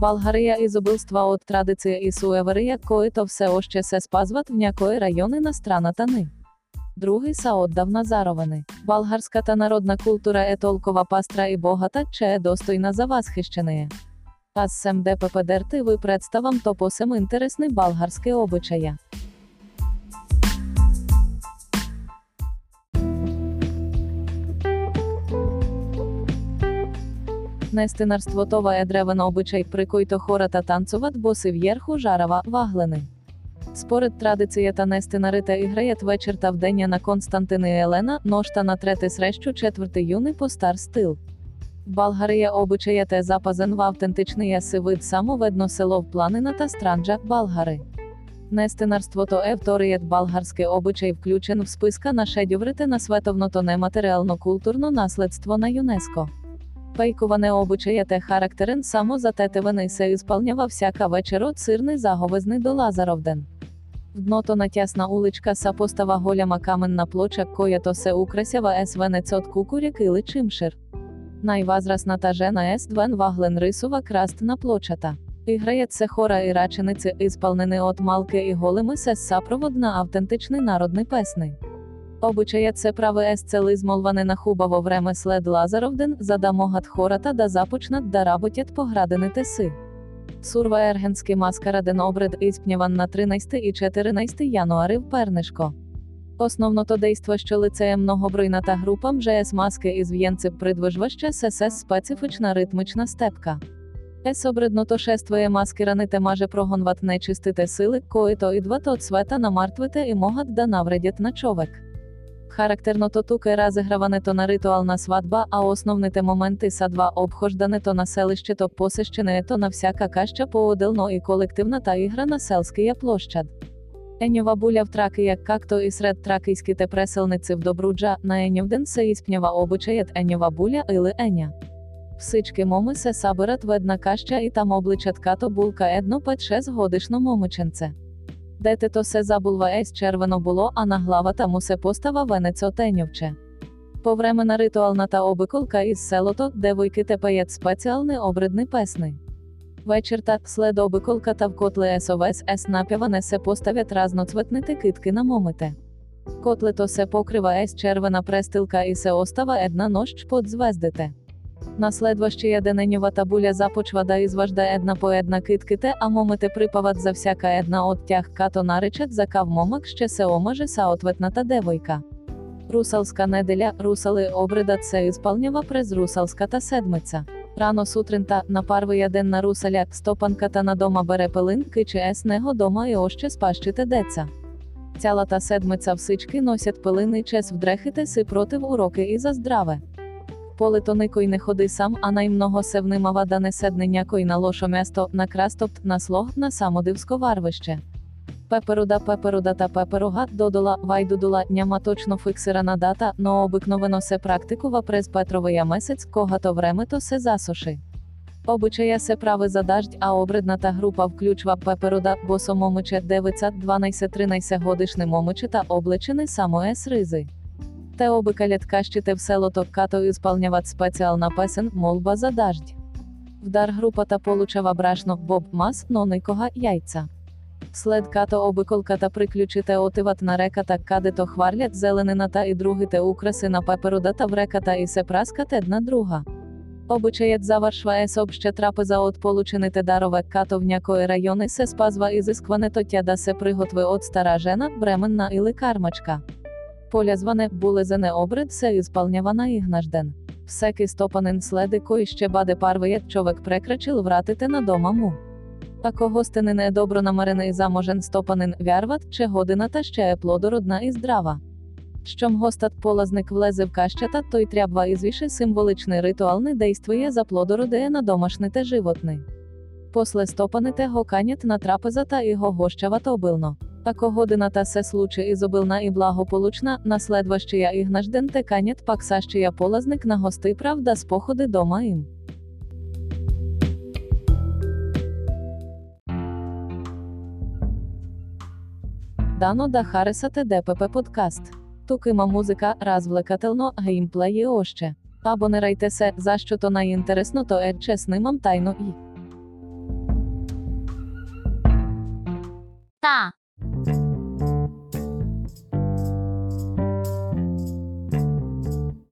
България изобилства од традиција и суеверија които все още се спазват в някои райони на страната ни. Други са отдавна заровани. Българската народна култура е толкова пастра и богата, че е достойна за възхищение. Аз съм ДПП Дерти, ви представам топ 8 интересни български обичаи. Нестинарство това е древен обичай, при който хората танцуват боси върху жарова ваглини. Според традицията нестинарите играят вечерта в деня на Константин и Елена, нощта на 3 срещу 4 юни по стар стил. В България обичаят е запазен в автентичния си вид само в едно село в планината Странджа, Българи. Нестинарството е вторият български обичай, включен в списка на шедеврите на световното нематериално-културно наследство на ЮНЕСКО. Пейкуване обичаят е характерен само за тетивен и се изпълнява всяка вечер от сирни заговезни до Лазаровден. В дното на тясна уличка са постава голяма каменна плоча, която се украсява е с венец от кукуряк или чимшир. Най-възрастната жена е с двен ваглен рисува краст на плочата. Играят се хора и раченици, изпълнени от малки и голими се с сапровод на автентични народни песни. Обичаят се прави е с цел измолване на хубаво време след Лазаровден, за да могат хората да започнат да работят по градините си. Сурва ергенски маскараден обред изпняван на 13 и 14 януари в Пернишко. Основното действащо лице е многобройната група мже с маски и зв'янци придвижваща се с специфична ритмична степка. Ес обредното шествие маскираните маже прогонват нечистите сили, които идват от света на мъртвите и могат да навредят на човек. Характерното тук е разиграването на ритуална сватба, а основните моменти са два обхождането на селището, посещението на всяка каща поотделно и колективната игра на селския площад. Еньова буля в Тракия, както и сред тракийските преселници в Добруджа, на Еньовден се изпнява обичаят Еньова буля или Еня. Всички моми се събират в една каща и там обличат като булка едно 5-6 годишно момиченце. Детето се забулва е с червено було, а на главата му се постава венец от Еньовче. По време на ритуалната обиколка із селото, девойките пеят спеціальні обрядні песни. Вечерта, след обиколката в котли СОВС с напяване се поставят разноцветните китки на момите. Котлето се покрива е с червена престилка и се остава една нощ под звездите. На следващия ден Еньовата буля започва да изважда една по една китките, а момите припават за всяка една от тях, като наричат за кав момък ще се омаже съответната девойка. Русалска неделя, русали обредът се изпълнява през русалската седмица. Рано сутринта, на първия ден на русаля, стопанката на дома бере пилин, киче с него дома и още с пащите деца. Цялата седмица всички носят пилин и чес в дрехите си против уроки и за здраве. Полето никой не ходи сам, а най-много се внимава да не седне някой на лошо място, на крастопт, на слог, на самодивско варвище. Пеперуда, пеперудата, пеперуга, додола, вайдудула, няма точно фиксирана дата, но обикновено се практикува през петровия месец, когато времето се засуши. Обичая се прави за даждь, а обредната група включва пеперуда, босо момиче, девица, 12-13 годишни момичета, облечени само с ризи. Те обикалят кащите в селото, като изпълняват спеціальна песен «Молба за даждь». В дар групата получава брашно, боб, мас, но никога яйца. След като обиколката приключите отиват на реката, където хвърлят зеленината и другите украси на пеперудата в реката и се праскат една друга. Обичаят завършва е с обща трапеза от получените дарове, като в някои райони се спазва изискването тя да се приготви от стара жена, бременна или кармачка. Полязване, булезене обред се изпълнява на игнажден. Всеки стопанин следи кой ще бъде първият човек прекрачил вратите на дома му. Ако гостинин е добронамерен и заможен стопанин, вярват, че годината ще е плодородна и здрава. Щом гостът полазник влезе в кащата, той трябва извише символични ритуални действия за плодородие на домашните животни. После стопаните го канят на трапезата и го гощават обилно. Ако годината се случи изобилна и благополучна, на следващия игнажден те канят пак сащия полазник на гости прав да споходи дома им. Дано да харесате ДПП подкаст. Тук има музика, развлекателно, геймплей и още. Абонирайте се, защото най-интересното е, че снимам тайно и した。